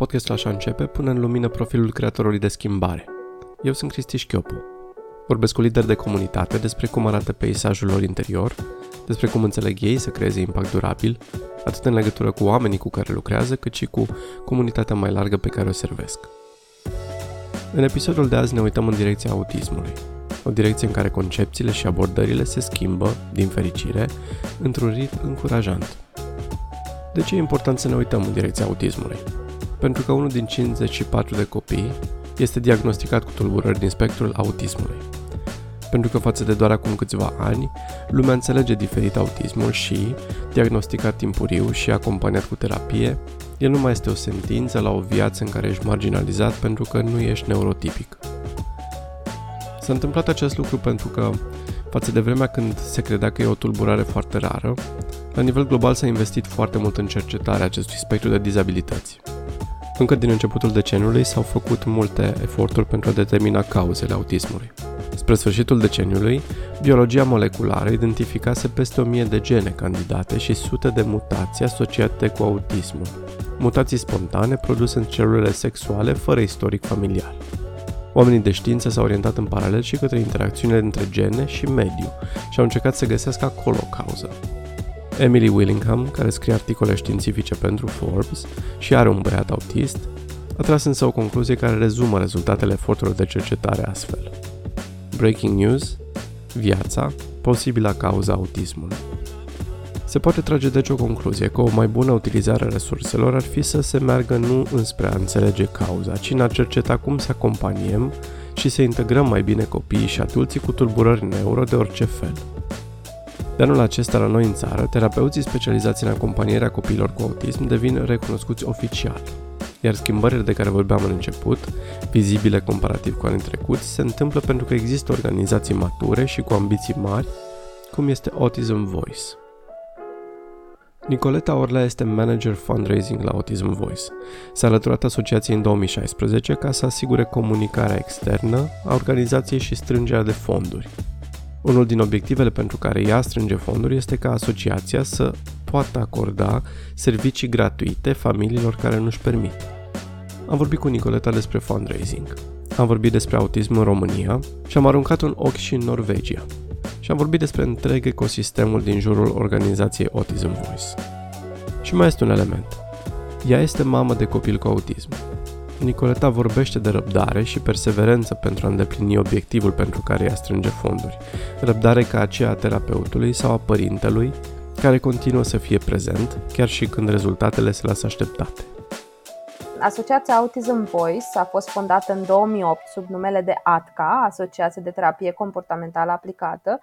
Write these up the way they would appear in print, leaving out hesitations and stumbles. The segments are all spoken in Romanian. Podcastul așa începe, pune în lumină profilul creatorului de schimbare. Eu sunt Cristiș Chiopo. Vorbesc cu lideri de comunitate despre cum arată peisajul lor interior, despre cum înțeleg ei să creeze impact durabil, atât în legătură cu oamenii cu care lucrează, cât și cu comunitatea mai largă pe care o servesc. În episodul de azi ne uităm în direcția autismului, o direcție în care concepțiile și abordările se schimbă, din fericire, într-un ritm încurajant. De ce e important să ne uităm în direcția autismului? Pentru că unul din 54 de copii este diagnosticat cu tulburări din spectrul autismului. Pentru că față de doar acum câțiva ani, lumea înțelege diferit autismul și, diagnosticat timpuriu și acompaniat cu terapie, el nu mai este o sentință la o viață în care ești marginalizat pentru că nu ești neurotipic. S-a întâmplat acest lucru pentru că, față de vremea când se credea că e o tulburare foarte rară, la nivel global s-a investit foarte mult în cercetarea acestui spectru de dizabilități. Încă din începutul deceniului s-au făcut multe eforturi pentru a determina cauzele autismului. Spre sfârșitul deceniului, biologia moleculară identificase peste 1000 de gene candidate și sute de mutații asociate cu autismul, mutații spontane produse în celulele sexuale fără istoric familial. Oamenii de știință s-au orientat în paralel și către interacțiunile între gene și mediu și au încercat să găsească acolo cauză. Emily Willingham, care scrie articole științifice pentru Forbes și are un băiat autist, a tras însă o concluzie care rezumă rezultatele eforturilor de cercetare astfel. Breaking news, viața, posibila cauza autismului. Se poate trage deci o concluzie că o mai bună utilizare a resurselor ar fi să se meargă nu înspre a înțelege cauza, ci în a cerceta cum să acompaniem și să integrăm mai bine copiii și adulții cu tulburări neuro de orice fel. De anul acesta, la noi în țară, terapeuții specializați în acompanierea copiilor cu autism devin recunoscuți oficial, iar schimbările de care vorbeam în început, vizibile comparativ cu anii trecuți, se întâmplă pentru că există organizații mature și cu ambiții mari, cum este Autism Voice. Nicoleta Orlea este manager fundraising la Autism Voice. S-a alăturat asociației în 2016 ca să asigure comunicarea externă a organizației și strângerea de fonduri. Unul din obiectivele pentru care ea strânge fonduri este ca asociația să poată acorda servicii gratuite familiilor care nu își permit. Am vorbit cu Nicoleta despre fundraising, am vorbit despre autism în România și am aruncat un ochi și în Norvegia. Și am vorbit despre întreg ecosistemul din jurul organizației Autism Voice. Și mai este un element. Ea este mamă de copil cu autism. Nicoleta vorbește de răbdare și perseverență pentru a îndeplini obiectivul pentru care ea strânge fonduri, răbdare ca aceea a terapeutului sau a părintelui, care continuă să fie prezent, chiar și când rezultatele se lasă așteptate. Asociația Autism Voice a fost fondată în 2008 sub numele de ATCA, Asociația de Terapie Comportamentală Aplicată.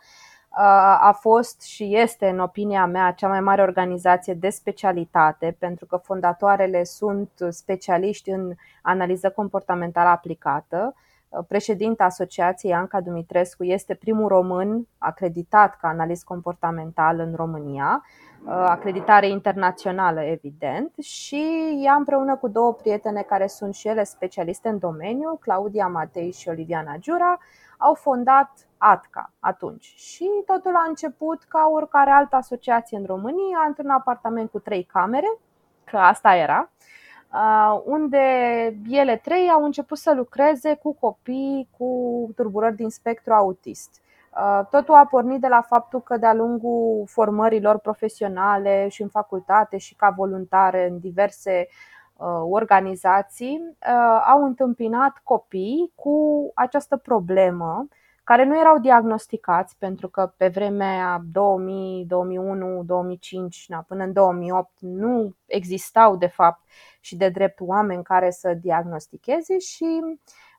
A fost și este, în opinia mea, cea mai mare organizație de specialitate, pentru că fondatoarele sunt specialiști în analiză comportamentală aplicată. Președinta asociației, Anca Dumitrescu, este primul român acreditat ca analist comportamental în România, acreditare internațională, evident, și ea împreună cu două prietene care sunt și ele specialiste în domeniu, Claudia Matei și Olivia Giura, au fondat ATCA atunci și totul a început ca oricare altă asociație în România, într-un apartament cu 3 camere, că asta era, unde ele 3 au început să lucreze cu copii cu tulburări din spectru autist. Totul a pornit de la faptul că de-a lungul formărilor profesionale și în facultate și ca voluntare în diverse organizații au întâmpinat copii cu această problemă care nu erau diagnosticați, pentru că pe vremea 2000, 2001, 2005, până în 2008 nu existau de fapt și de drept oameni care să diagnosticheze și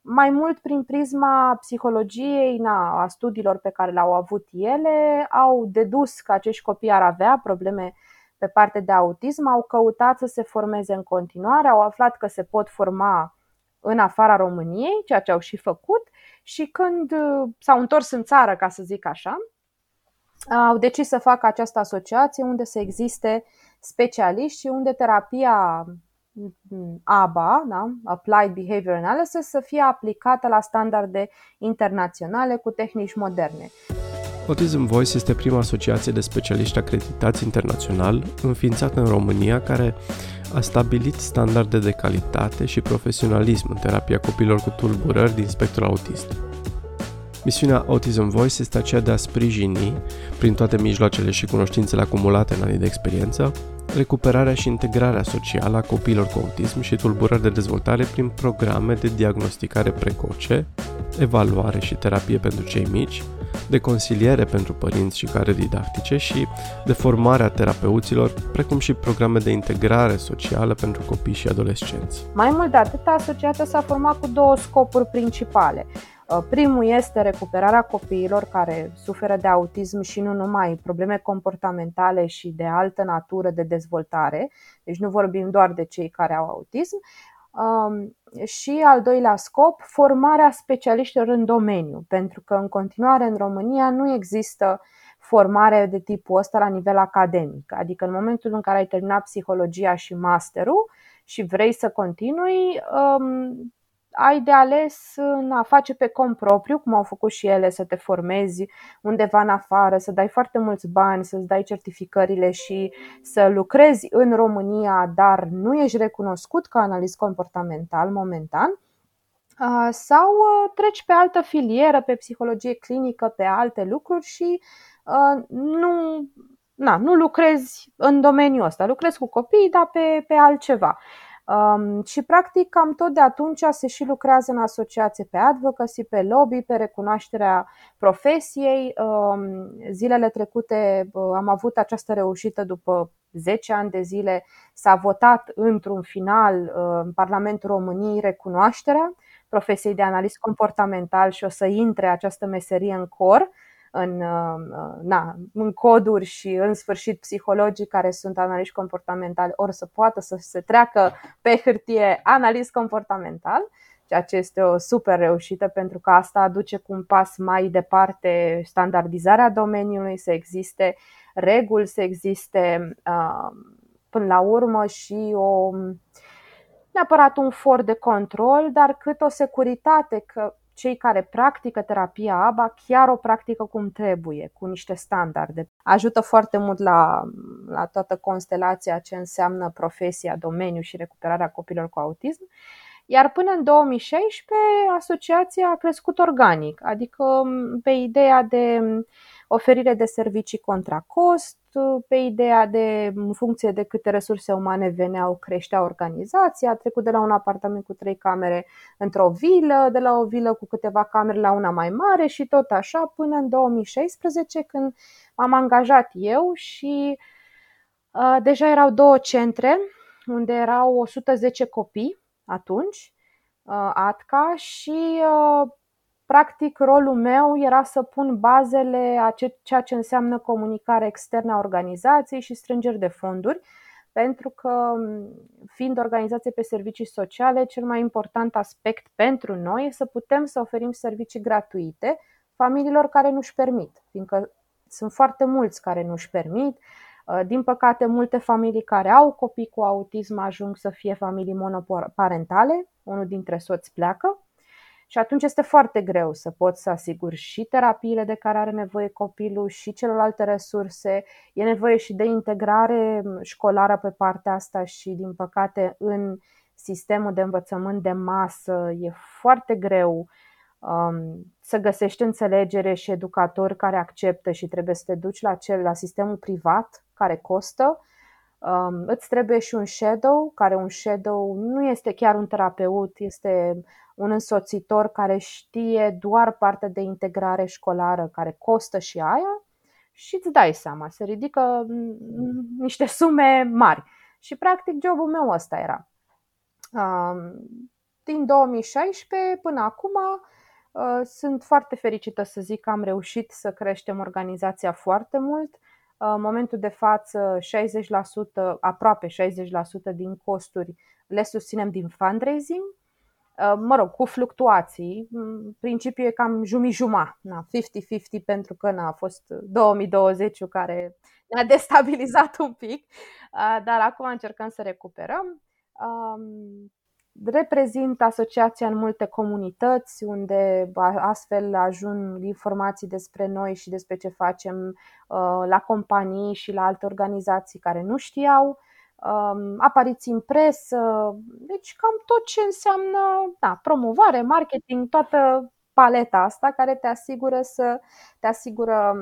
mai mult prin prisma psihologiei, a studiilor pe care le-au avut ele, au dedus că acești copii ar avea probleme pe parte de autism, au căutat să se formeze în continuare, au aflat că se pot forma în afara României, ceea ce au și făcut, și când s-au întors în țară, ca să zic așa, au decis să facă această asociație unde să existe specialiști și unde terapia ABA, Applied Behavior Analysis, să fie aplicată la standarde internaționale cu tehnici moderne. Autism Voice este prima asociație de specialiști acreditați internațional înființată în România care a stabilit standarde de calitate și profesionalism în terapia copiilor cu tulburări din spectrul autist. Misiunea Autism Voice este aceea de a sprijini, prin toate mijloacele și cunoștințele acumulate în anii de experiență, recuperarea și integrarea socială a copiilor cu autism și tulburări de dezvoltare prin programe de diagnosticare precoce, evaluare și terapie pentru cei mici, de consiliere pentru părinți și cadre didactice și de formare a terapeuților, precum și programe de integrare socială pentru copii și adolescenți. Mai mult de atât, asociația s-a format cu două scopuri principale. Primul este recuperarea copiilor care suferă de autism și nu numai, probleme comportamentale și de altă natură de dezvoltare, deci nu vorbim doar de cei care au autism, și al doilea scop, formarea specialiștilor în domeniu, pentru că în continuare în România nu există formare de tipul ăsta la nivel academic, adică în momentul în care ai terminat psihologia și masterul și vrei să continui, ai de ales în a face pe cont propriu, cum au făcut și ele, să te formezi undeva în afară, să dai foarte mulți bani, să-ți dai certificările și să lucrezi în România, dar nu ești recunoscut ca analist comportamental momentan, sau treci pe altă filieră, pe psihologie clinică, pe alte lucruri și nu lucrezi în domeniul ăsta, lucrezi cu copii, dar pe altceva. Și practic cam tot de atunci se și lucrează în asociație pe advocacy, pe lobby, pe recunoașterea profesiei. Zilele trecute am avut această reușită după 10 ani de zile, s-a votat într-un final în Parlamentul României recunoașterea profesiei de analist comportamental și o să intre această meserie în cor, în coduri și în sfârșit psihologii care sunt analiști comportamentali ori să poată să se treacă pe hârtie analist comportamental, ceea ce este o super reușită pentru că asta aduce cu un pas mai departe standardizarea domeniului, să existe reguli, să existe până la urmă și o neapărat un for de control, dar cât o securitate că cei care practică terapia ABA chiar o practică cum trebuie, cu niște standarde. Ajută foarte mult la toată constelația ce înseamnă profesia, domeniu și recuperarea copiilor cu autism. Iar până în 2016 asociația a crescut organic, adică pe ideea de oferire de servicii contra cost, pe ideea de, în funcție de câte resurse umane veneau, creștea organizația, a trecut de la un apartament cu 3 camere într-o vilă, de la o vilă cu câteva camere la una mai mare și tot așa până în 2016 când m-am angajat eu și deja erau 2 centre unde erau 110 copii atunci, ATCA, și practic rolul meu era să pun bazele a ceea ce înseamnă comunicare externă a organizației și strângeri de fonduri, pentru că fiind organizație pe servicii sociale, cel mai important aspect pentru noi este să putem să oferim servicii gratuite familiilor care nu-și permit, fiindcă sunt foarte mulți care nu-și permit. Din păcate, multe familii care au copii cu autism ajung să fie familii monoparentale, unul dintre soți pleacă și atunci este foarte greu să poți să asiguri și terapiile de care are nevoie copilul și celelalte resurse. E nevoie și de integrare școlară pe partea asta și, din păcate, în sistemul de învățământ de masă e foarte greu să găsești înțelegere și educatori care acceptă și trebuie să te duci la sistemul privat care costă. Îți trebuie și un shadow, care un shadow nu este chiar un terapeut, este un însoțitor care știe doar partea de integrare școlară care costă și aia și îți dai seama, se ridică niște sume mari și practic jobul meu ăsta era. Din 2016 până acum sunt foarte fericită să zic că am reușit să creștem organizația foarte mult. În momentul de față 60%, aproape 60% din costuri le susținem din fundraising, cu fluctuații. Principiul e cam jumătate-jumătate, 50-50 pentru că a fost 2020 care ne-a destabilizat un pic, dar acum încercăm să recuperăm. Reprezint asociația în multe comunități unde astfel ajung informații despre noi și despre ce facem la companii și la alte organizații care nu știau. apariții în presă, deci cam tot ce înseamnă promovare, marketing, toată paleta asta care te asigură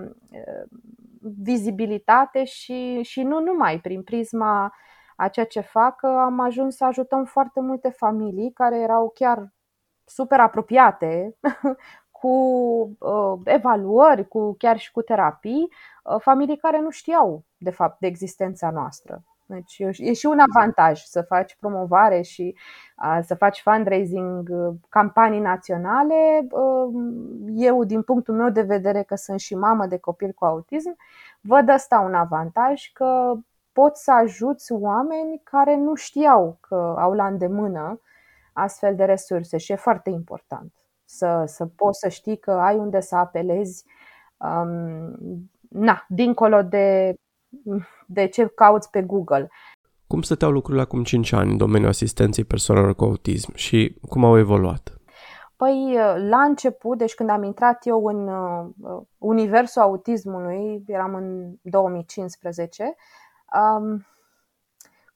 vizibilitate și nu numai prin prisma a ceea ce fac. Am ajuns să ajutăm foarte multe familii care erau chiar super apropiate cu evaluări, chiar și cu terapii, familii care nu știau de fapt de existența noastră. Deci e și un avantaj să faci promovare și să faci fundraising, campanii naționale. Eu, din punctul meu de vedere, că sunt și mamă de copil cu autism, văd asta un avantaj, că pot să ajuți oameni care nu știau că au la îndemână astfel de resurse și e foarte important să poți să știi că ai unde să apelezi, dincolo de ce cauți pe Google. Cum stăteau lucrurile acum 5 ani în domeniul asistenței persoanelor cu autism și cum au evoluat? Păi la început, deci când am intrat eu în universul autismului, eram în 2015,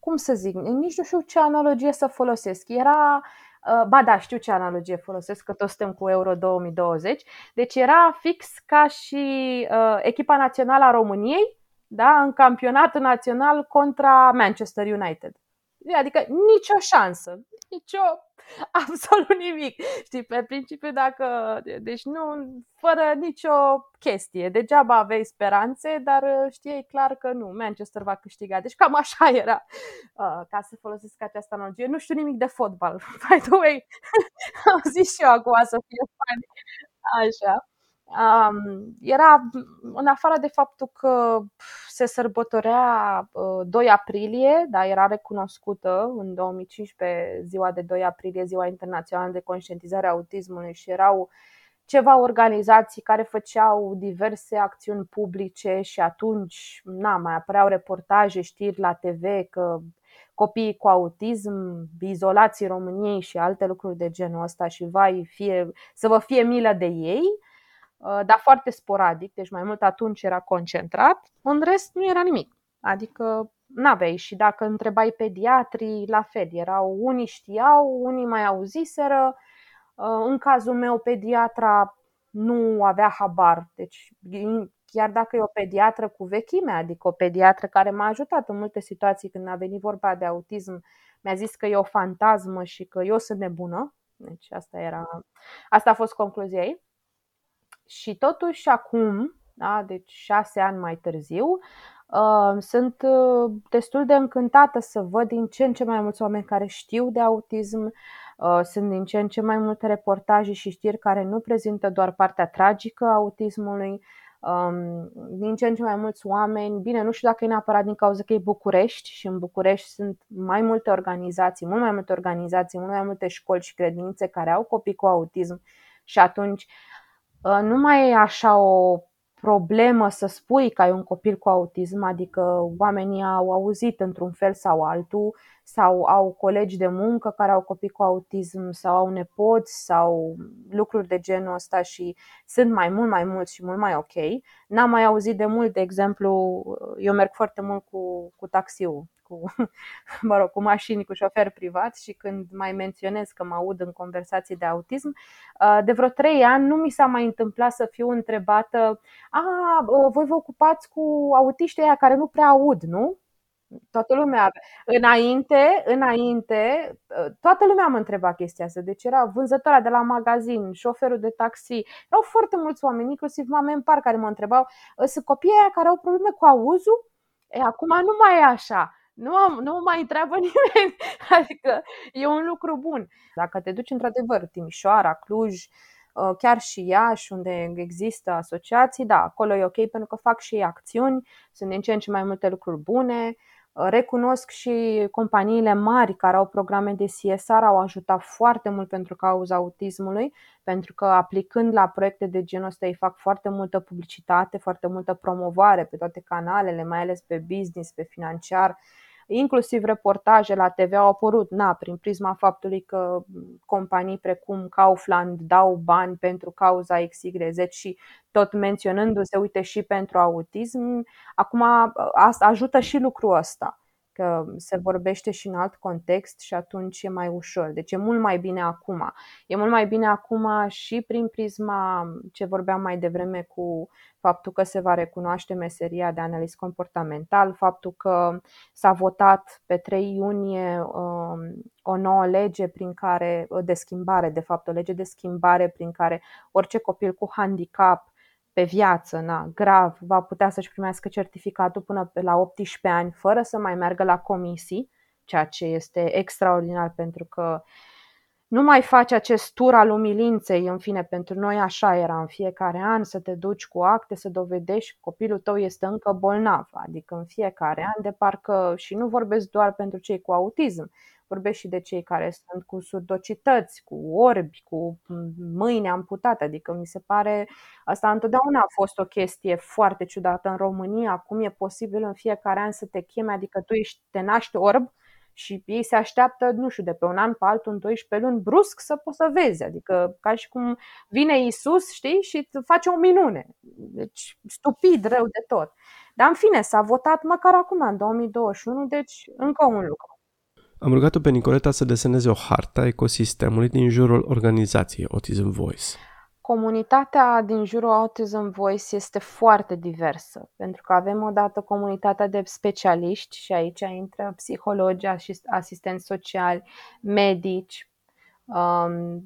cum să zic, nici nu știu ce analogie să folosesc. Știu ce analogie folosesc, că toți suntem cu Euro 2020. Deci era fix ca și echipa națională a României, în campionatul național contra Manchester United. Adică nicio șansă, absolut nimic. Știi, pe principiu, fără nicio chestie. Degeaba aveai speranțe, dar știai clar că nu, Manchester va câștiga. Deci cam așa era, ca să folosesc această analogie. Nu știu nimic de fotbal, by the way. Am zis și eu acum să fie fain. Așa. Era, în afară de faptul că se sărbătorea 2 aprilie, era recunoscută în 2015 ziua de 2 aprilie, Ziua Internațională de Conștientizare a Autismului, și erau ceva organizații care făceau diverse acțiuni publice și atunci mai apăreau reportaje, știri la TV că copiii cu autism, izolații României și alte lucruri de genul ăsta și să vă fie milă de ei. Dar foarte sporadic, deci mai mult atunci era concentrat. În rest nu era nimic, adică n-aveai. Și dacă întrebai pediatrii, la fel, erau, unii știau, unii mai auziseră. În cazul meu, pediatra nu avea habar. Deci chiar dacă e o pediatră cu vechime, adică o pediatră care m-a ajutat în multe situații când a venit vorba de autism, mi-a zis că e o fantasmă și că eu sunt nebună. Deci asta a fost concluzia ei. Și totuși acum, deci 6 ani mai târziu, sunt destul de încântată să văd din ce în ce mai mulți oameni care știu de autism. Sunt din ce în ce mai multe reportaje și știri care nu prezintă doar partea tragică a autismului. Din ce în ce mai mulți oameni, bine, nu știu dacă e neapărat din cauza că e București și în București sunt mai multe organizații, mult mai multe școli și grădinițe care au copii cu autism și atunci nu mai e așa o problemă să spui că ai un copil cu autism, adică oamenii au auzit într-un fel sau altul, sau au colegi de muncă care au copii cu autism, sau au nepoți, sau lucruri de genul ăsta și sunt mai mulți și mult mai ok. N-am mai auzit de mult, de exemplu, eu merg foarte mult cu taxiul, cu mașini, cu șoferi privați și când mai menționez că mă aud în conversații de autism, de vreo 3 ani nu mi s-a mai întâmplat să fiu întrebată: voi vă ocupați cu autiștii aia care nu prea aud, nu? Toată lumea, înainte, toată lumea mă întreba chestia asta. Deci era vânzătoarea de la magazin, șoferul de taxi, erau foarte mulți oameni, inclusiv mame în parc, care mă întrebau: sunt copiii aia care au probleme cu auzul? Acum nu mai e așa. Nu mai întreabă nimeni, adică e un lucru bun. Dacă te duci într-adevăr Timișoara, Cluj, chiar și Iași, unde există asociații, acolo e ok pentru că fac și acțiuni, sunt din ce în ce mai multe lucruri bune. Recunosc și companiile mari care au programe de CSR au ajutat foarte mult pentru cauza autismului, pentru că aplicând la proiecte de genul ăsta îi fac foarte multă publicitate, foarte multă promovare pe toate canalele, mai ales pe business, pe financiar. Inclusiv reportaje la TV au apărut prin prisma faptului că companii precum Kaufland dau bani pentru cauza XYZ și tot menționându-se, uite, și pentru autism. Acum ajută și lucrul ăsta. că se vorbește și în alt context și atunci e mai ușor. Deci e mult mai bine acum. E mult mai bine acum și prin prisma ce vorbeam mai devreme cu faptul că se va recunoaște meseria de analist comportamental, faptul că s-a votat pe 3 iunie o nouă lege prin care, de schimbare, de fapt o lege de schimbare prin care orice copil cu handicap pe viață, grav, va putea să-și primească certificatul până la 18 ani fără să mai meargă la comisii, ceea ce este extraordinar pentru că nu mai faci acest tur al umilinței, în fine, pentru noi așa era în fiecare an, să te duci cu acte, să dovedești că copilul tău este încă bolnav, adică în fiecare an de parcă, și nu vorbesc doar pentru cei cu autism, vorbesc și de cei care sunt cu surdocități, cu orbi, cu mâini amputate, adică mi se pare, asta întotdeauna a fost o chestie foarte ciudată în România, cum e posibil în fiecare an să te cheme, adică tu te naști orb, și ei se așteaptă, nu știu, de pe un an pe altul, în 12 luni, brusc să poți să vezi. Adică ca și cum vine Iisus, știi, și îți face o minune. Deci stupid, rău de tot. Dar în fine, s-a votat măcar acum, în 2021, deci încă un lucru. Am rugat-o pe Nicoleta să deseneze o hartă a ecosistemului din jurul organizației Autism Voice. Comunitatea din jurul Autism Voice este foarte diversă, pentru că avem odată comunitatea de specialiști și aici intră psihologi, asistenți sociali, medici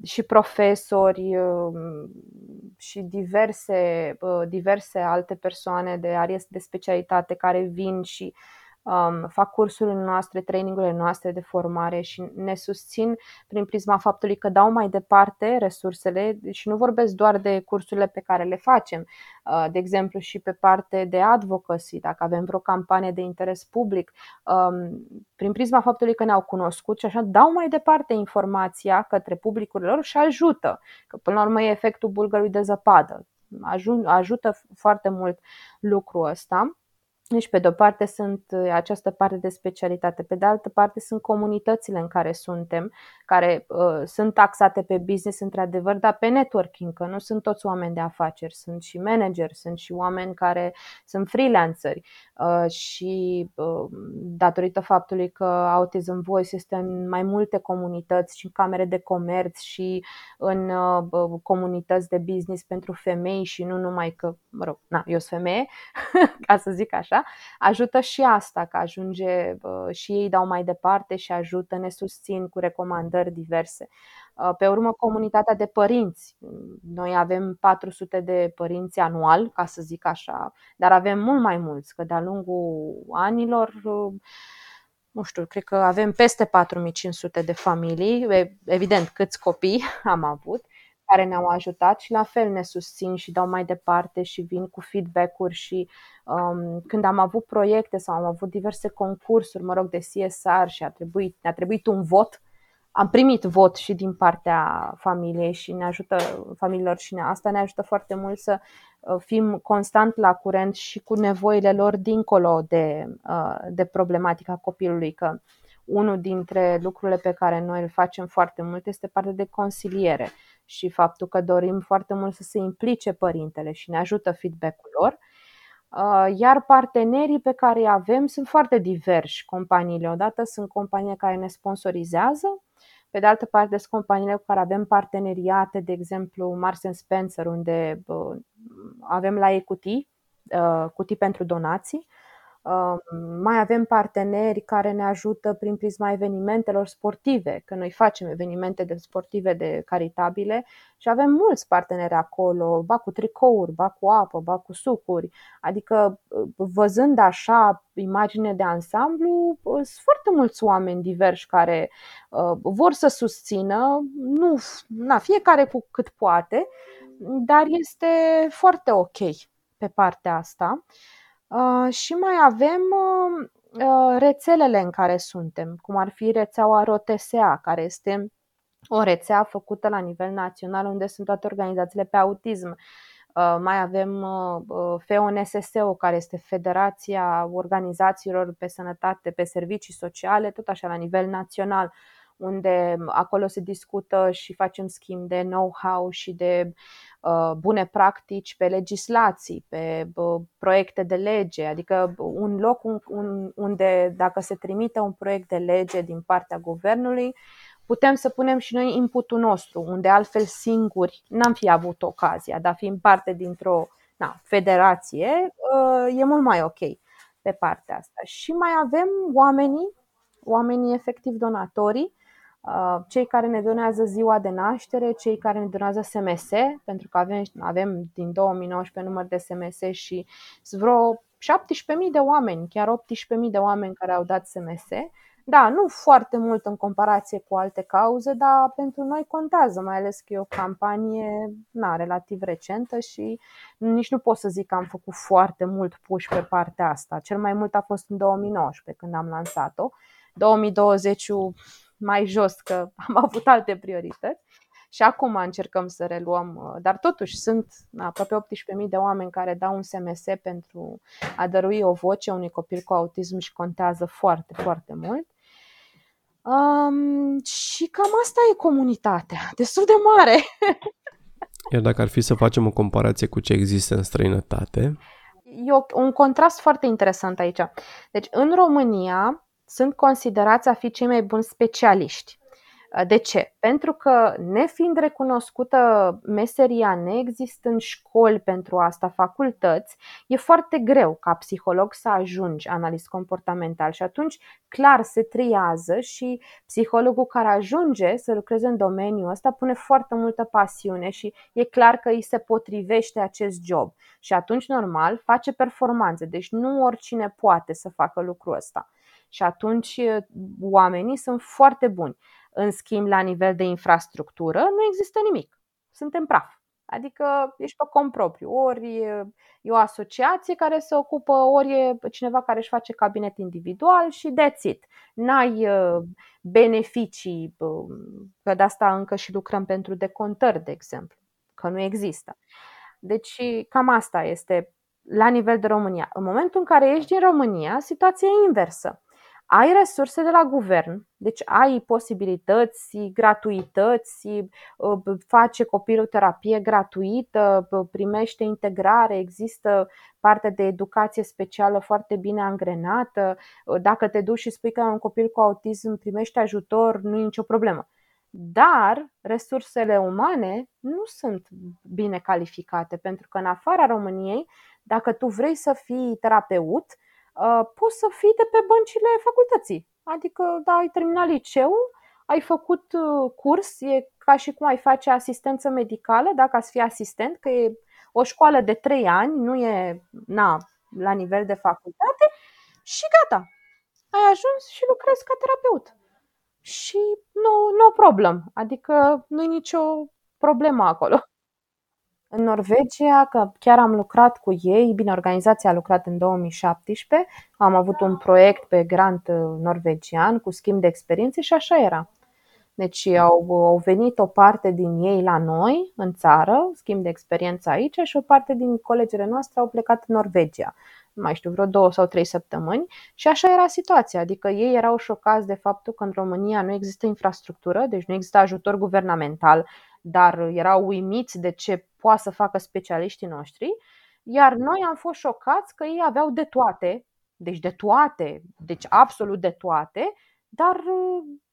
și profesori și diverse alte persoane de arie de specialitate care vin și fac cursurile noastre, trainingurile noastre de formare și ne susțin prin prisma faptului că dau mai departe resursele și nu vorbesc doar de cursurile pe care le facem, de exemplu și pe parte de advocacy, dacă avem vreo campanie de interes public, prin prisma faptului că ne-au cunoscut și așa dau mai departe informația către publicul lor și ajută, că până la urmă e efectul bulgărului de zăpadă, ajută foarte mult lucrul ăsta. Deci pe de o parte sunt această parte de specialitate, pe de altă parte sunt comunitățile în care suntem, care sunt axate pe business într-adevăr, dar pe networking, că nu sunt toți oameni de afaceri, sunt și manageri, sunt și oameni care sunt freelanceri și datorită faptului că Autism Voice este în mai multe comunități și în camere de comerț și în comunități de business pentru femei și nu numai că, mă rog, eu sunt femeie, ca să zic așa, ajută și asta, că ajunge și ei dau mai departe și ajută, ne susțin cu recomandări diverse. Pe urmă, comunitatea de părinți. Noi avem 400 de părinți anual, ca să zic așa, dar avem mult mai mulți, că de-a lungul anilor, nu știu, cred că avem peste 4500 de familii, evident câți copii am avut, care ne-au ajutat și la fel ne susțin și dau mai departe și vin cu feedback-uri și când am avut proiecte sau am avut diverse concursuri, de CSR și ne-a trebuit un vot, am primit vot și din partea familiei și ne ajută familiilor și asta ne ajută foarte mult să fim constant la curent și cu nevoile lor dincolo de problematica copilului, că unul dintre lucrurile pe care noi îl facem foarte mult este partea de consiliere și faptul că dorim foarte mult să se implice părintele și ne ajută feedback-ul lor. Iar partenerii pe care îi avem sunt foarte diversi. Companiile odată sunt companii care ne sponsorizează, pe de altă parte sunt companiile cu care avem parteneriate, de exemplu Marsen Spencer, unde avem la ei cutii pentru donații. Mai avem parteneri care ne ajută prin prisma evenimentelor sportive, că noi facem evenimente sportive de caritabile și avem mulți parteneri acolo, ba cu tricouri, ba cu apă, ba cu sucuri. Adică văzând așa imagine de ansamblu, sunt foarte mulți oameni diversi care vor să susțină, fiecare cu cât poate, dar este foarte ok pe partea asta. Și mai avem rețelele în care suntem, cum ar fi rețeaua ROTSA, care este o rețea făcută la nivel național unde sunt toate organizațiile pe autism. Mai avem FEON SSO, care este Federația Organizațiilor pe Sănătate, pe Servicii Sociale, tot așa la nivel național, unde acolo se discută și facem schimb de know-how și de bune practici pe legislații, pe proiecte de lege. Adică un loc unde dacă se trimite un proiect de lege din partea guvernului, putem să punem și noi inputul nostru, unde altfel singuri n-am fi avut ocazia, dar fiind parte dintr-o federație, e mult mai ok pe partea asta. Și mai avem oamenii efectiv donatorii, cei care ne donează ziua de naștere, cei care ne donează SMS, pentru că avem din 2019 număr de SMS și vreo 17.000 de oameni, chiar 18.000 de oameni care au dat SMS. Da, nu foarte mult în comparație cu alte cauze, dar pentru noi contează, mai ales că e o campanie relativ recentă și nici nu pot să zic că am făcut foarte mult push pe partea asta. Cel mai mult a fost în 2019 când am lansat-o, 2020 mai jos că am avut alte priorități și acum încercăm să reluăm, dar totuși sunt aproape 18.000 de oameni care dau un SMS pentru a dărui o voce unui copil cu autism și contează foarte, foarte mult. Și cam asta e comunitatea, destul de mare. Iar dacă ar fi să facem o comparație cu ce există în străinătate? E un contrast foarte interesant aici. Deci în România sunt considerați a fi cei mai buni specialiști. De ce? Pentru că nefiind recunoscută meseria, neexistând școli pentru asta, facultăți, e foarte greu ca psiholog să ajungi analist comportamental și atunci clar se triază și psihologul care ajunge să lucreze în domeniul ăsta pune foarte multă pasiune și e clar că îi se potrivește acest job și atunci normal face performanțe, deci nu oricine poate să facă lucrul ăsta și atunci oamenii sunt foarte buni. În schimb, la nivel de infrastructură, nu există nimic. Suntem praf. Adică ești pe cont propriu. Ori e o asociație care se ocupă, ori e cineva care își face cabinet individual și that's it. N-ai beneficii, că de asta încă și lucrăm pentru decontări, de exemplu, că nu există. Deci cam asta este la nivel de România. În momentul în care ești din România, situația e inversă. Ai resurse de la guvern, deci ai posibilități, gratuități, face copilul terapie gratuită, primește integrare, există parte de educație specială foarte bine angrenată. Dacă te duci și spui că ai un copil cu autism, primește ajutor, nu e nicio problemă. Dar resursele umane nu sunt bine calificate, pentru că în afara României, dacă tu vrei să fii terapeut, poți să fii de pe băncile facultății. Adică ai terminat liceul, ai făcut curs, e ca și cum ai face asistență medicală, dacă ați fi asistent, că e o școală de 3 ani, nu e la nivel de facultate și gata. Ai ajuns și lucrezi ca terapeut. Și no problem. Adică nu e nicio problemă acolo. În Norvegia, că chiar am lucrat cu ei, bine, organizația a lucrat în 2017, am avut un proiect pe grant norvegian cu schimb de experiențe și așa era. Deci au venit o parte din ei la noi, în țară, schimb de experiență aici și o parte din colegele noastre au plecat în Norvegia. Nu mai știu, vreo 2 sau 3 săptămâni și așa era situația. Adică ei erau șocați de faptul că în România nu există infrastructură, deci nu există ajutor guvernamental, dar erau uimiți de ce poate să facă specialiștii noștri, iar noi am fost șocați că ei aveau de toate, deci absolut de toate, dar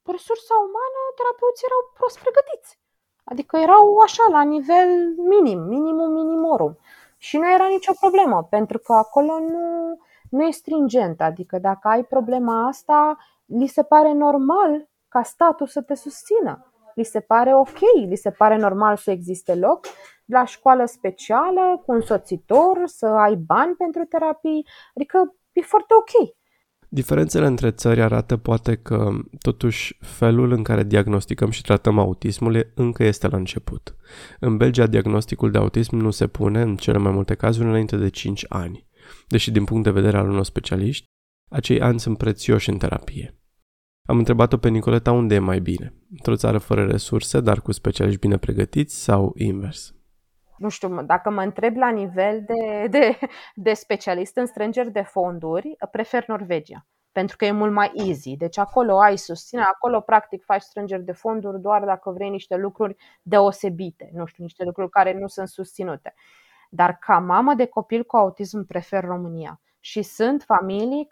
resursa umană, terapeuții erau prost pregătiți. Adică erau așa, la nivel minimum minimorum. Și nu era nicio problemă, pentru că acolo nu e stringent, adică dacă ai problema asta, li se pare normal ca statul să te susțină. Li se pare ok, li se pare normal să existe loc la școală specială, cu însoțitor, să ai bani pentru terapii, adică e foarte ok. Diferențele între țări arată poate că totuși felul în care diagnosticăm și tratăm autismul încă este la început. În Belgia, diagnosticul de autism nu se pune, în cele mai multe cazuri, înainte de 5 ani. Deși, din punct de vedere al unor specialiști, acei ani sunt prețioși în terapie. Am întrebat-o pe Nicoleta unde e mai bine. Într-o țară fără resurse, dar cu specialiști bine pregătiți sau invers? Nu știu, dacă mă întreb la nivel de specialist în strângeri de fonduri, prefer Norvegia. pentru că e mult mai easy. Deci acolo ai susținere, acolo practic faci strângeri de fonduri doar dacă vrei niște lucruri deosebite, nu știu, niște lucruri care nu sunt susținute. Dar ca mamă de copil cu autism prefer România. Și sunt familii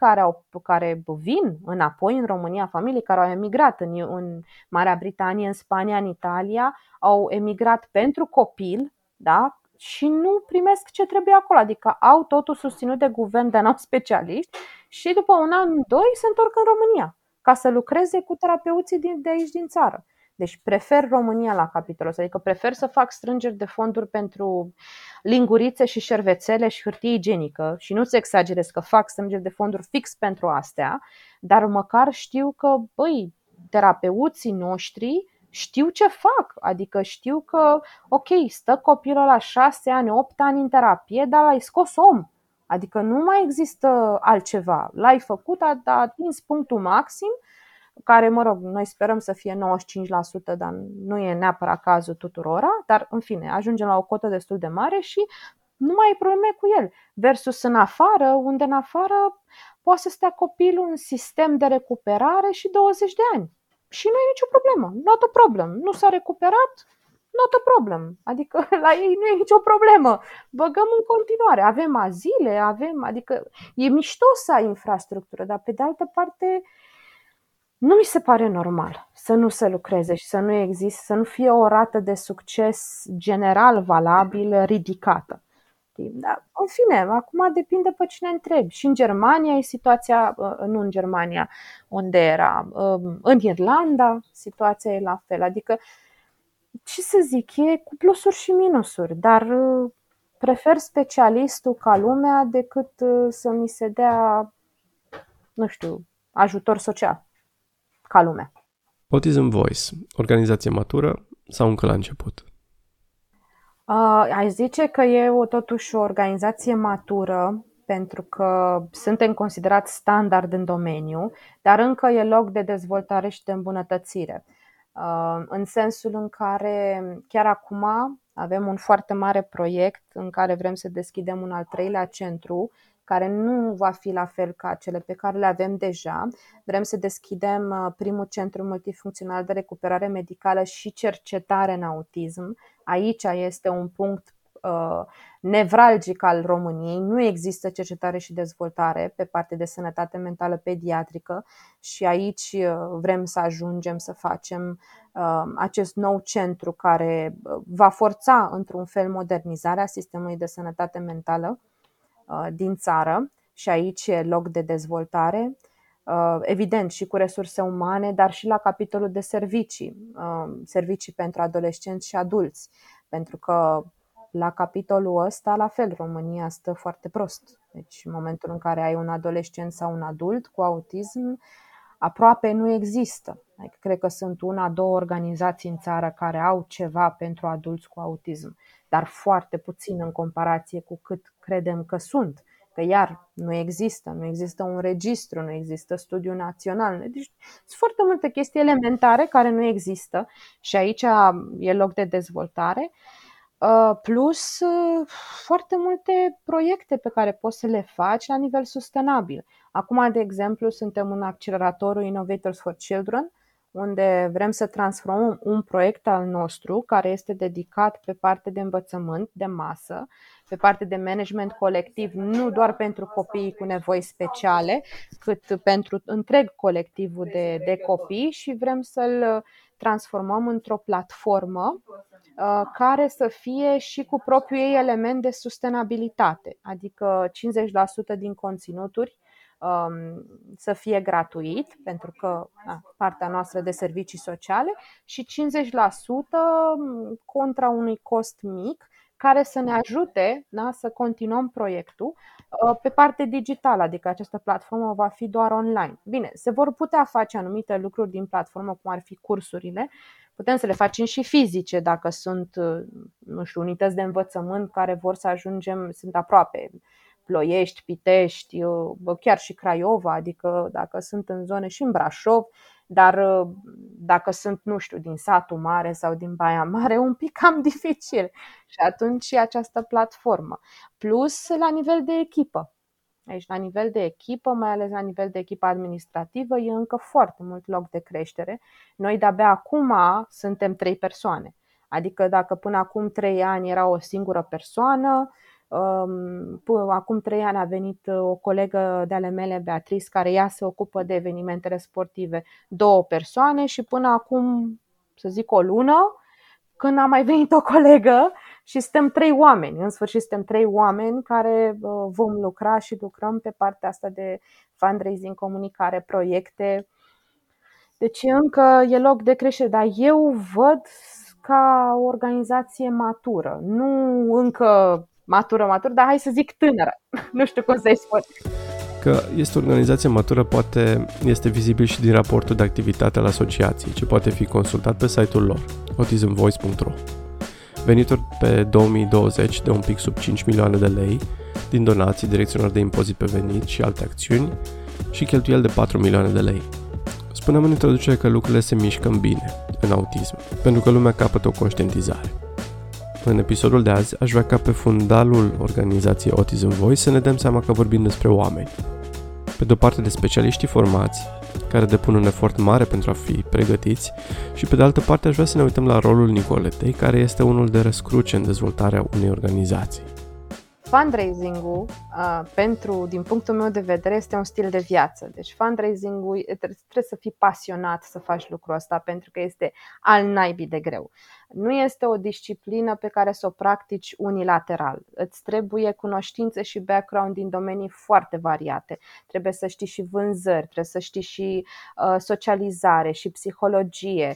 care vin înapoi în România, familii care au emigrat în Marea Britanie, în Spania, în Italia, au emigrat pentru copil, da? Și nu primesc ce trebuie acolo, adică au totul susținut de guvern, dar n-au specialiști și după un an, doi se întorc în România ca să lucreze cu terapeuții de aici din țară. Deci prefer România la capitolul ăsta, adică prefer să fac strângeri de fonduri pentru lingurițe și șervețele și hârtie igienică și nu se exagerez că fac strângeri de fonduri fix pentru astea, dar măcar știu că, băi, terapeuții noștri știu ce fac, adică știu că, ok, stă copilul la 6 ani, 8 ani în terapie, dar l-ai scos om. Adică nu mai există altceva. L-ai făcut, a atins punctul maxim, care, mă rog, noi sperăm să fie 95%, dar nu e neapărat cazul tuturora, dar în fine, ajungem la o cotă destul de mare și nu mai ai probleme cu el. Versus în afară, unde în afară poate să stea copilul în sistem de recuperare și 20 de ani. Și nu e nicio problemă, not a problem. Nu s-a recuperat, not a problem. Adică la ei nu e nicio problemă. Băgăm în continuare, avem azile, avem, adică e mișto să ai infrastructură, dar pe de altă parte nu mi se pare normal să nu se lucreze și să nu există, să nu fie o rată de succes general valabilă ridicată. Dar, în fine, acum depinde pe cine întrebi. Și în Germania e situația, nu în Germania unde era, în Irlanda situația e la fel. Adică, ce să zic, e cu plusuri și minusuri, dar prefer specialistul ca lumea decât să mi se dea, nu știu, ajutor social ca lumea. Autism Voice, organizație matură sau încă la început? Aș zice că e totuși o organizație matură pentru că suntem considerați standard în domeniu, dar încă e loc de dezvoltare și de îmbunătățire. În sensul în care chiar acum avem un foarte mare proiect în care vrem să deschidem un al treilea centru, care nu va fi la fel ca cele pe care le avem deja. Vrem să deschidem primul centru multifuncțional de recuperare medicală și cercetare în autism. Aici este un punct nevralgic al României. Nu există cercetare și dezvoltare pe partea de sănătate mentală pediatrică și aici vrem să ajungem să facem acest nou centru care va forța într-un fel modernizarea sistemului de sănătate mentală din țară și aici e loc de dezvoltare, evident și cu resurse umane, dar și la capitolul de servicii, servicii pentru adolescenți și adulți, pentru că la capitolul ăsta, la fel, România stă foarte prost. Deci în momentul în care ai un adolescent sau un adult cu autism, aproape nu există. Cred că sunt una, două organizații în țară care au ceva pentru adulți cu autism, dar foarte puțin în comparație cu cât credem că sunt, că iar nu există un registru, nu există studiu național. Deci sunt foarte multe chestii elementare care nu există și aici e loc de dezvoltare, plus foarte multe proiecte pe care poți să le faci la nivel sustenabil. Acum, de exemplu, suntem în acceleratorul Innovators for Children, unde vrem să transformăm un proiect al nostru care este dedicat pe parte de învățământ, de masă, pe parte de management colectiv, nu doar pentru copiii cu nevoi speciale, cât pentru întreg colectivul de copii și vrem să-l transformăm într-o platformă care să fie și cu propriul ei element de sustenabilitate, adică 50% din conținuturi să fie gratuit, pentru că partea noastră de servicii sociale, și 50% contra unui cost mic care să ne ajute să continuăm proiectul pe parte digitală, adică această platformă va fi doar online. Bine, se vor putea face anumite lucruri din platformă, cum ar fi cursurile, putem să le facem și fizice dacă sunt, nu știu, unități de învățământ care vor să ajungem, sunt aproape, Ploiești, Pitești, chiar și Craiova, adică dacă sunt în zone și în Brașov, dar dacă sunt, nu știu, din satul mare sau din Baia Mare, un pic cam dificil. Și atunci această platformă. Plus la nivel de echipă. Aici, la nivel de echipă, mai ales la nivel de echipă administrativă, e încă foarte mult loc de creștere. Noi de-abia acum suntem 3 persoane. Adică dacă până acum 3 ani era o singură persoană, acum 3 ani a venit o colegă de ale mele, Beatrice, care ea se ocupă de evenimentele sportive, 2 persoane, și până acum, să zic, o lună, când a mai venit o colegă și suntem 3 oameni. În sfârșit suntem 3 oameni care vom lucra și lucrăm pe partea asta de fundraising, comunicare, proiecte. Deci încă e loc de creștere, dar eu văd ca o organizație matură. Nu încă matură, dar hai să zic tânără. Nu știu cum să-i spun. Că este o organizație matură, poate este vizibil și din raportul de activitate al asociației, ce poate fi consultat pe site-ul lor, autismvoice.ro. Venituri pe 2020 de un pic sub 5 milioane de lei din donații, direcționari de impozit pe venit și alte acțiuni, și cheltuieli de 4 milioane de lei. Spuneam în introducere că lucrurile se mișcă în bine în autism, pentru că lumea capătă o conștientizare. În episodul de azi aș vrea ca pe fundalul organizației Autism Voice să ne dăm seama că vorbim despre oameni. Pe de-o parte de specialiștii formați, care depun un efort mare pentru a fi pregătiți, și pe de altă parte aș vrea să ne uităm la rolul Nicoletei, care este unul de răscruce în dezvoltarea unei organizații. Fundraising-ul, din punctul meu de vedere, este un stil de viață. Deci fundraising-ul trebuie să fii pasionat să faci lucrul ăsta, pentru că este al naibii de greu. Nu este o disciplină pe care să o practici unilateral. Îți trebuie cunoștințe și background din domenii foarte variate. Trebuie să știi și vânzări, trebuie să știi și socializare, și psihologie,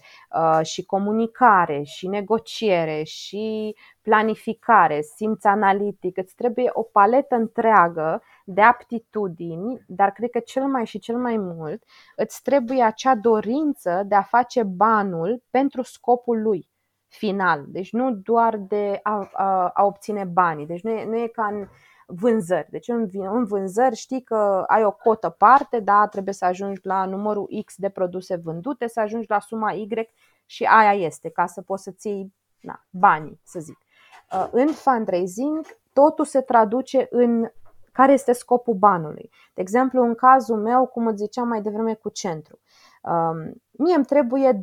și comunicare, și negociere, și planificare, simț analitic. Îți trebuie o paletă întreagă de aptitudini, dar cred că cel mai mult îți trebuie acea dorință de a face banul pentru scopul lui final. Deci nu doar de a obține banii. Deci nu e ca în vânzări. Deci în vânzări știi că ai o cotă parte, da, trebuie să ajungi la numărul X de produse vândute, să ajungi la suma Y și aia este, ca să poți să-ți iei banii, să zic. În fundraising totul se traduce în care este scopul banului. De exemplu, în cazul meu, cum îți ziceam mai devreme cu centru, mie îmi trebuie 260.000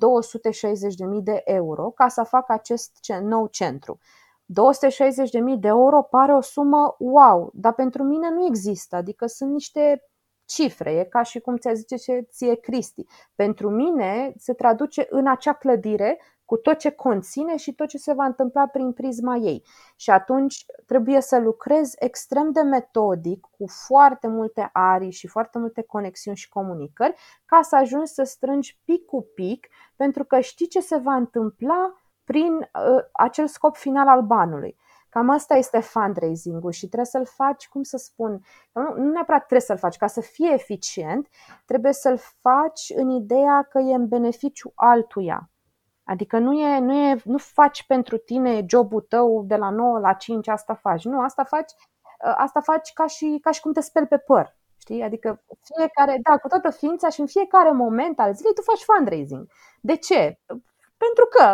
de euro ca să fac acest nou centru. 260.000 de euro pare o sumă wow, dar pentru mine nu există, adică sunt niște cifre, e ca și cum ți-a zice ție Cristi. Pentru mine se traduce în acea clădire cu tot ce conține și tot ce se va întâmpla prin prisma ei. Și atunci trebuie să lucrez extrem de metodic, cu foarte multe arii și foarte multe conexiuni și comunicări, ca să ajungi să strângi pic cu pic, pentru că știi ce se va întâmpla prin acel scop final al banului. Cam asta este fundraising-ul și trebuie să-l faci, cum să spun, nu neapărat trebuie să-l faci, ca să fie eficient, trebuie să-l faci în ideea că e în beneficiu altuia. Adică nu faci pentru tine jobul tău de la 9 la 5, asta faci. Nu, asta faci ca și cum te speli pe păr. Știi? Adică cu toată ființa și în fiecare moment al zilei tu faci fundraising. De ce? Pentru că,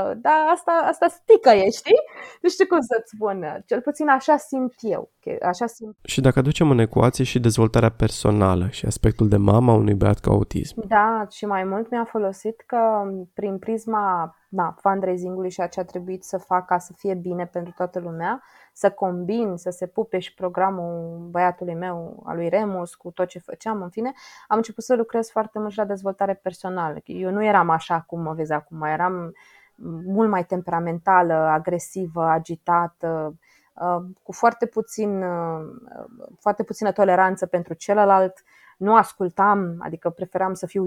asta stică e, știi? Nu știu cum să-ți spun, cel puțin așa simt eu. Așa simt. Și dacă aducem în ecuație și dezvoltarea personală și aspectul de mama unui băiat cu autism. Da, și mai mult mi-a folosit că prin prisma fundraising-ului și a ce a trebuit să fac ca să fie bine pentru toată lumea, să combin, să se pupe și programul băiatului meu, al lui Remus, cu tot ce făceam, în fine, am început să lucrez foarte mult la dezvoltare personală. Eu nu eram așa cum mă vezi acum, eram mult mai temperamentală, agresivă, agitată, cu foarte puțină toleranță pentru celălalt, nu ascultam, adică preferam să fiu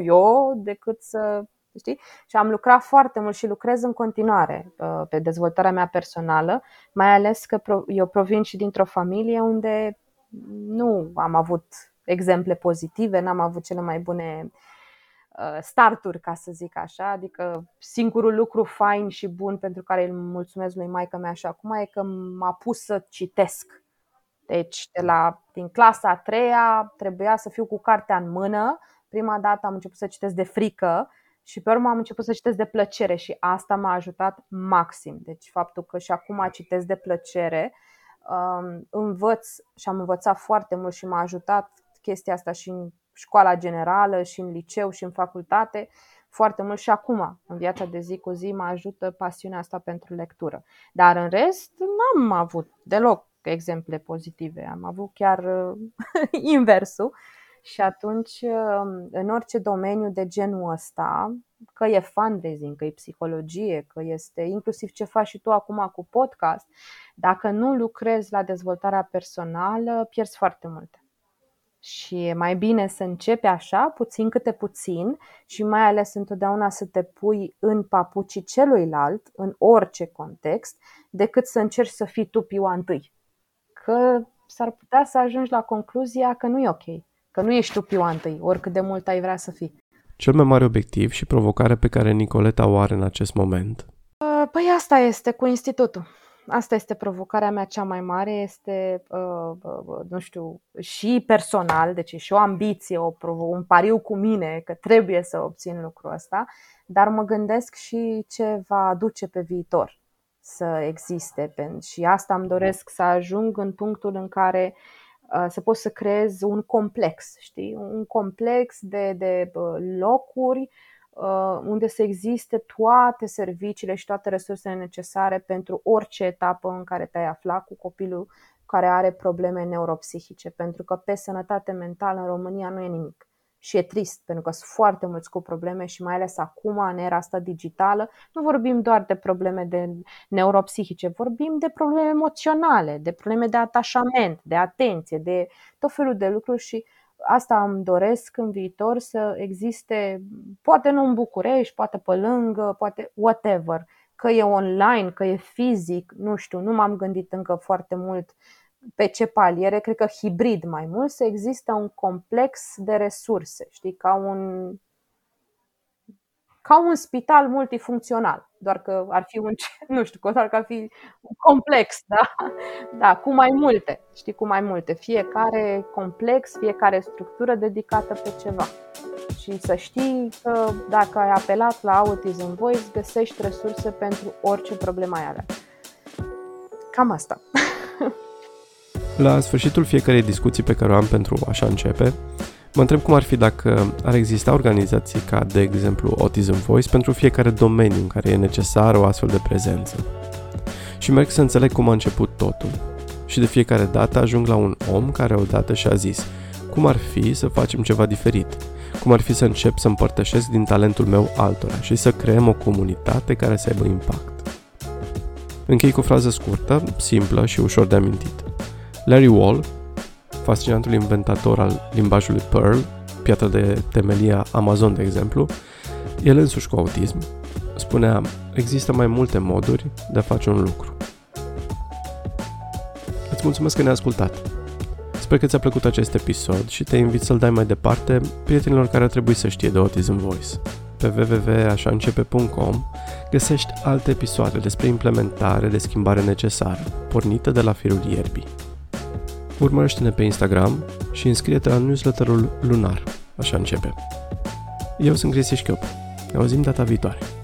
eu decât să... Știi? Și am lucrat foarte mult și lucrez în continuare pe dezvoltarea mea personală, mai ales că eu provin și dintr-o familie unde nu am avut exemple pozitive, n-am avut cele mai bune starturi, ca să zic așa. Adică singurul lucru fain și bun pentru care îl mulțumesc lui maică-mea și acum e că m-a pus să citesc. Deci din clasa a 3-a trebuia să fiu cu cartea în mână. Prima dată am început să citesc de frică și pe urmă am început să citesc de plăcere și asta m-a ajutat maxim. Deci faptul că și acum citesc de plăcere învăț și am învățat foarte mult și m-a ajutat chestia asta și în școala generală și în liceu și în facultate foarte mult și acum, în viața de zi cu zi, mă ajută pasiunea asta pentru lectură. Dar în rest n-am avut deloc exemple pozitive, am avut chiar inversul. Și atunci, în orice domeniu de genul ăsta, că e fundraising, că e psihologie, că este inclusiv ce faci și tu acum cu podcast, dacă nu lucrezi la dezvoltarea personală, pierzi foarte multe. Și e mai bine să începi așa, puțin câte puțin, și mai ales întotdeauna să te pui în papucii celuilalt, în orice context, decât să încerci să fii tu pioa întâi. Că s-ar putea să ajungi la concluzia că nu e ok, că nu ești tu pioa întâi, oricât de mult ai vrea să fii. Cel mai mare obiectiv și provocare pe care Nicoleta o are în acest moment? Păi asta este cu institutul. Asta este provocarea mea cea mai mare, este, nu știu, și personal, deci și o ambiție, un pariu cu mine că trebuie să obțin lucrul ăsta, dar mă gândesc și ce va aduce pe viitor să existe. Și asta îmi doresc, să ajung în punctul în care să pot să creez un complex, știi? Un complex de locuri unde să existe toate serviciile și toate resursele necesare pentru orice etapă în care te-ai afla cu copilul care are probleme neuropsihice. Pentru că pe sănătate mentală în România nu e nimic. Și e trist, pentru că sunt foarte mulți cu probleme și mai ales acum, în era asta digitală, nu vorbim doar de probleme de neuropsihice, vorbim de probleme emoționale, de probleme de atașament, de atenție, de tot felul de lucruri. Și asta îmi doresc în viitor, să existe, poate nu în București, poate pe lângă, poate whatever, că e online, că e fizic, nu știu, nu m-am gândit încă foarte mult pe ce paliere, cred că hibrid mai mult, să există un complex de resurse, știi, ca un spital multifuncțional, doar că ar fi un complex, da? Da, cu mai multe, știi, cu mai multe, fiecare complex, fiecare structură dedicată pe ceva. Și să știi că dacă ai apelat la Autism Voice, găsești resurse pentru orice problemă ai avea. Cam asta. La sfârșitul fiecarei discuții pe care o am pentru Așa Începe, mă întreb cum ar fi dacă ar exista organizații ca, de exemplu, Autism Voice pentru fiecare domeniu în care e necesară o astfel de prezență. Și merg să înțeleg cum a început totul. Și de fiecare dată ajung la un om care odată și-a zis: cum ar fi să facem ceva diferit? Cum ar fi să încep să împărtășesc din talentul meu altora și să creăm o comunitate care să aibă impact? Închei cu o frază scurtă, simplă și ușor de amintit. Larry Wall, fascinantul inventator al limbajului Perl, piatra de temelie a Amazon, de exemplu, el însuși cu autism, spunea: există mai multe moduri de a face un lucru. Îți mulțumesc că ne-ai ascultat. Sper că ți-a plăcut acest episod și te invit să-l dai mai departe prietenilor care ar trebui să știe de Autism Voice. Pe www.așaîncepe.com găsești alte episoade despre implementare de schimbare necesară, pornită de la firul ierbii. Urmărește-ne pe Instagram și înscrie-te la newsletterul lunar. Așa începe. Eu sunt Cristiș Chiopo. Ne auzim data viitoare.